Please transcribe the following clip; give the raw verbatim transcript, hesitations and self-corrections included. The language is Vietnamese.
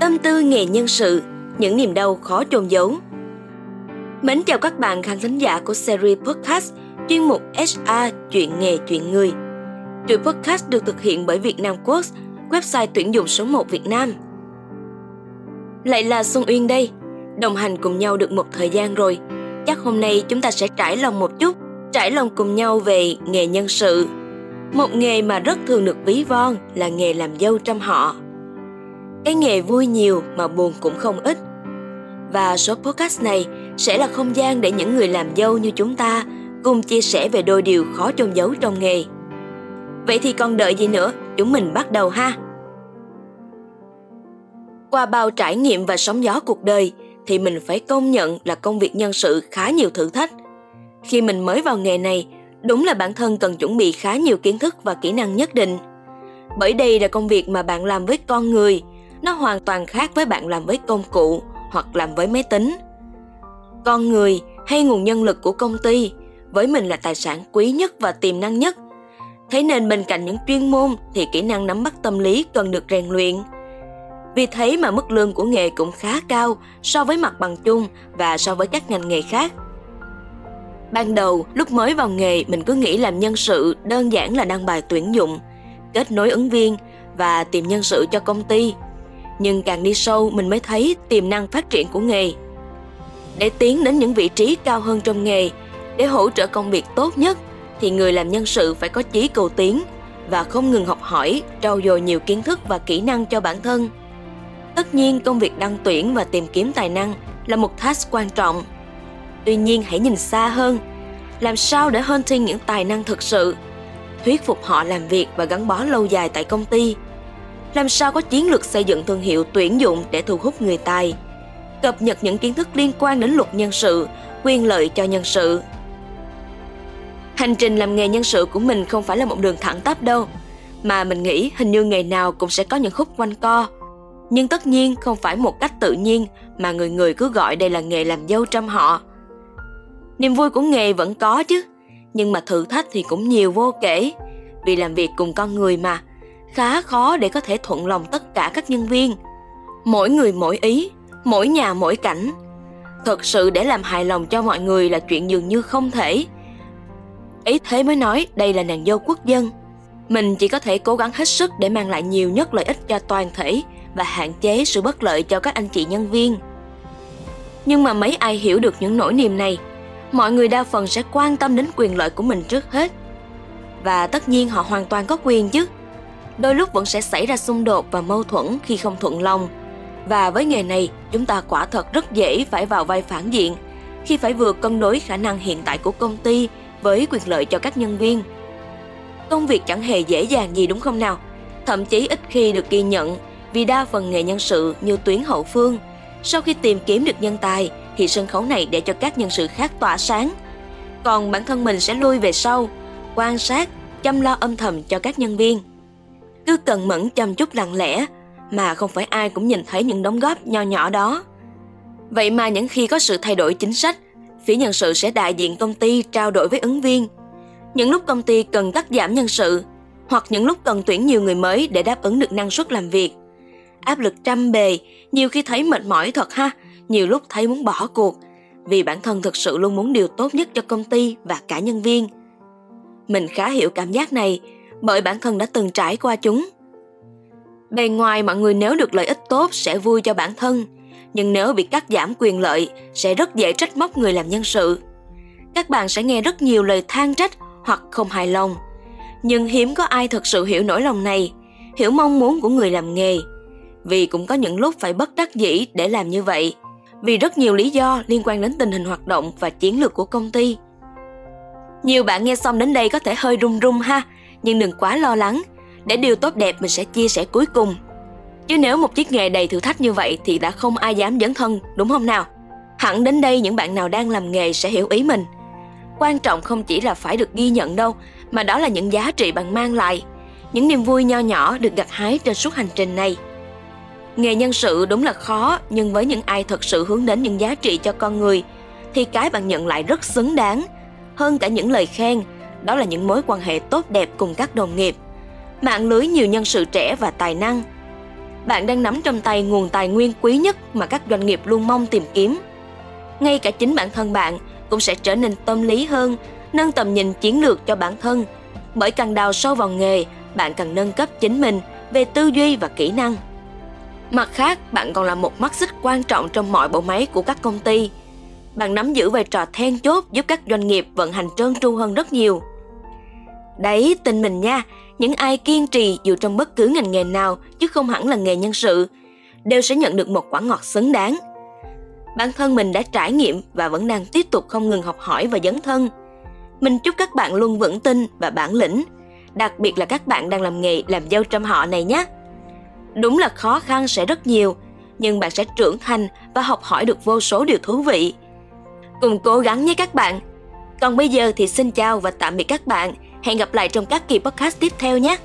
Tâm tư nghề nhân sự, những niềm đau khó chôn giấu. Mến chào các bạn khán thính giả của series podcast chuyên mục hát rờ chuyện nghề chuyện người. Chuỗi podcast được thực hiện bởi VietnamWorks, website tuyển dụng số một Việt Nam. Lại là Xuân Uyên đây, đồng hành cùng nhau được một thời gian rồi. Chắc hôm nay chúng ta sẽ trải lòng một chút, trải lòng cùng nhau về nghề nhân sự. Một nghề mà rất thường được ví von là nghề làm dâu trăm họ. Cái nghề vui nhiều mà buồn cũng không ít. Và số podcast này sẽ là không gian để những người làm dâu như chúng ta cùng chia sẻ về đôi điều khó chôn giấu trong nghề. Vậy thì còn đợi gì nữa, chúng mình bắt đầu ha! Qua bao trải nghiệm và sóng gió cuộc đời thì mình phải công nhận là công việc nhân sự khá nhiều thử thách. Khi mình mới vào nghề này, đúng là bản thân cần chuẩn bị khá nhiều kiến thức và kỹ năng nhất định. Bởi đây là công việc mà bạn làm với con người, nó hoàn toàn khác với bạn làm với công cụ hoặc làm với máy tính. Con người hay nguồn nhân lực của công ty với mình là tài sản quý nhất và tiềm năng nhất. Thế nên bên cạnh những chuyên môn thì kỹ năng nắm bắt tâm lý cần được rèn luyện. Vì thế mà mức lương của nghề cũng khá cao so với mặt bằng chung và so với các ngành nghề khác. Ban đầu, lúc mới vào nghề, mình cứ nghĩ làm nhân sự đơn giản là đăng bài tuyển dụng, kết nối ứng viên và tìm nhân sự cho công ty. Nhưng càng đi sâu, mình mới thấy tiềm năng phát triển của nghề. Để tiến đến những vị trí cao hơn trong nghề, để hỗ trợ công việc tốt nhất, thì người làm nhân sự phải có chí cầu tiến và không ngừng học hỏi, trau dồi nhiều kiến thức và kỹ năng cho bản thân. Tất nhiên, công việc đăng tuyển và tìm kiếm tài năng là một task quan trọng. Tuy nhiên, hãy nhìn xa hơn. Làm sao để hunting những tài năng thực sự, thuyết phục họ làm việc và gắn bó lâu dài tại công ty? Làm sao có chiến lược xây dựng thương hiệu tuyển dụng để thu hút người tài? Cập nhật những kiến thức liên quan đến luật nhân sự, quyền lợi cho nhân sự. Hành trình làm nghề nhân sự của mình không phải là một đường thẳng tắp đâu, mà mình nghĩ hình như nghề nào cũng sẽ có những khúc quanh co. Nhưng tất nhiên không phải một cách tự nhiên mà người người cứ gọi đây là nghề làm dâu trăm họ. Niềm vui của nghề vẫn có chứ, nhưng mà thử thách thì cũng nhiều vô kể. Vì làm việc cùng con người mà, khá khó để có thể thuận lòng tất cả các nhân viên. Mỗi người mỗi ý, mỗi nhà mỗi cảnh. Thật sự để làm hài lòng cho mọi người là chuyện dường như không thể. Ấy thế mới nói đây là nàng dâu quốc dân. Mình chỉ có thể cố gắng hết sức để mang lại nhiều nhất lợi ích cho toàn thể và hạn chế sự bất lợi cho các anh chị nhân viên. Nhưng mà mấy ai hiểu được những nỗi niềm này? Mọi người đa phần sẽ quan tâm đến quyền lợi của mình trước hết. Và tất nhiên họ hoàn toàn có quyền chứ. Đôi lúc vẫn sẽ xảy ra xung đột và mâu thuẫn khi không thuận lòng. Và với nghề này, chúng ta quả thật rất dễ phải vào vai phản diện khi phải vừa cân đối khả năng hiện tại của công ty với quyền lợi cho các nhân viên. Công việc chẳng hề dễ dàng gì đúng không nào? Thậm chí ít khi được ghi nhận vì đa phần nghề nhân sự như tuyến hậu phương. Sau khi tìm kiếm được nhân tài, thì sân khấu này để cho các nhân sự khác tỏa sáng. Còn bản thân mình sẽ lui về sau, quan sát, chăm lo âm thầm cho các nhân viên. Cứ cần mẫn chăm chút lặng lẽ, mà không phải ai cũng nhìn thấy những đóng góp nho nhỏ đó. Vậy mà những khi có sự thay đổi chính sách, phía nhân sự sẽ đại diện công ty trao đổi với ứng viên. Những lúc công ty cần cắt giảm nhân sự, hoặc những lúc cần tuyển nhiều người mới để đáp ứng được năng suất làm việc. Áp lực trăm bề, nhiều khi thấy mệt mỏi thật ha. Nhiều lúc thấy muốn bỏ cuộc, vì bản thân thực sự luôn muốn điều tốt nhất cho công ty và cả nhân viên. Mình khá hiểu cảm giác này, bởi bản thân đã từng trải qua chúng. Bề ngoài mọi người nếu được lợi ích tốt sẽ vui cho bản thân, nhưng nếu bị cắt giảm quyền lợi sẽ rất dễ trách móc người làm nhân sự. Các bạn sẽ nghe rất nhiều lời than trách hoặc không hài lòng, nhưng hiếm có ai thật sự hiểu nỗi lòng này, hiểu mong muốn của người làm nghề. Vì cũng có những lúc phải bất đắc dĩ để làm như vậy, vì rất nhiều lý do liên quan đến tình hình hoạt động và chiến lược của công ty. Nhiều bạn nghe xong đến đây có thể hơi run run ha, nhưng đừng quá lo lắng, để điều tốt đẹp mình sẽ chia sẻ cuối cùng. Chứ nếu một chiếc nghề đầy thử thách như vậy thì đã không ai dám dấn thân, đúng không nào? Hẳn đến đây những bạn nào đang làm nghề sẽ hiểu ý mình. Quan trọng không chỉ là phải được ghi nhận đâu, mà đó là những giá trị bạn mang lại, những niềm vui nho nhỏ được gặt hái trên suốt hành trình này. Nghề nhân sự đúng là khó, nhưng với những ai thật sự hướng đến những giá trị cho con người, thì cái bạn nhận lại rất xứng đáng. Hơn cả những lời khen, đó là những mối quan hệ tốt đẹp cùng các đồng nghiệp, mạng lưới nhiều nhân sự trẻ và tài năng. bạn đang nắm trong tay nguồn tài nguyên quý nhất mà các doanh nghiệp luôn mong tìm kiếm. Ngay cả chính bản thân bạn cũng sẽ trở nên tâm lý hơn, nâng tầm nhìn chiến lược cho bản thân. Bởi càng đào sâu vào nghề, bạn càng nâng cấp chính mình về tư duy và kỹ năng. Mặt khác, bạn còn là một mắt xích quan trọng trong mọi bộ máy của các công ty. Bạn nắm giữ vai trò then chốt giúp các doanh nghiệp vận hành trơn tru hơn rất nhiều. Đấy, tin mình nha, những ai kiên trì dù trong bất cứ ngành nghề nào chứ không hẳn là nghề nhân sự, đều sẽ nhận được một quả ngọt xứng đáng. Bản thân mình đã trải nghiệm và vẫn đang tiếp tục không ngừng học hỏi và dấn thân. Mình chúc các bạn luôn vững tin và bản lĩnh, đặc biệt là các bạn đang làm nghề làm dâu trăm họ này nhé. Đúng là khó khăn sẽ rất nhiều, nhưng bạn sẽ trưởng thành và học hỏi được vô số điều thú vị. Cùng cố gắng nhé các bạn. Còn bây giờ thì xin chào và tạm biệt các bạn. Hẹn gặp lại trong các kỳ podcast tiếp theo nhé.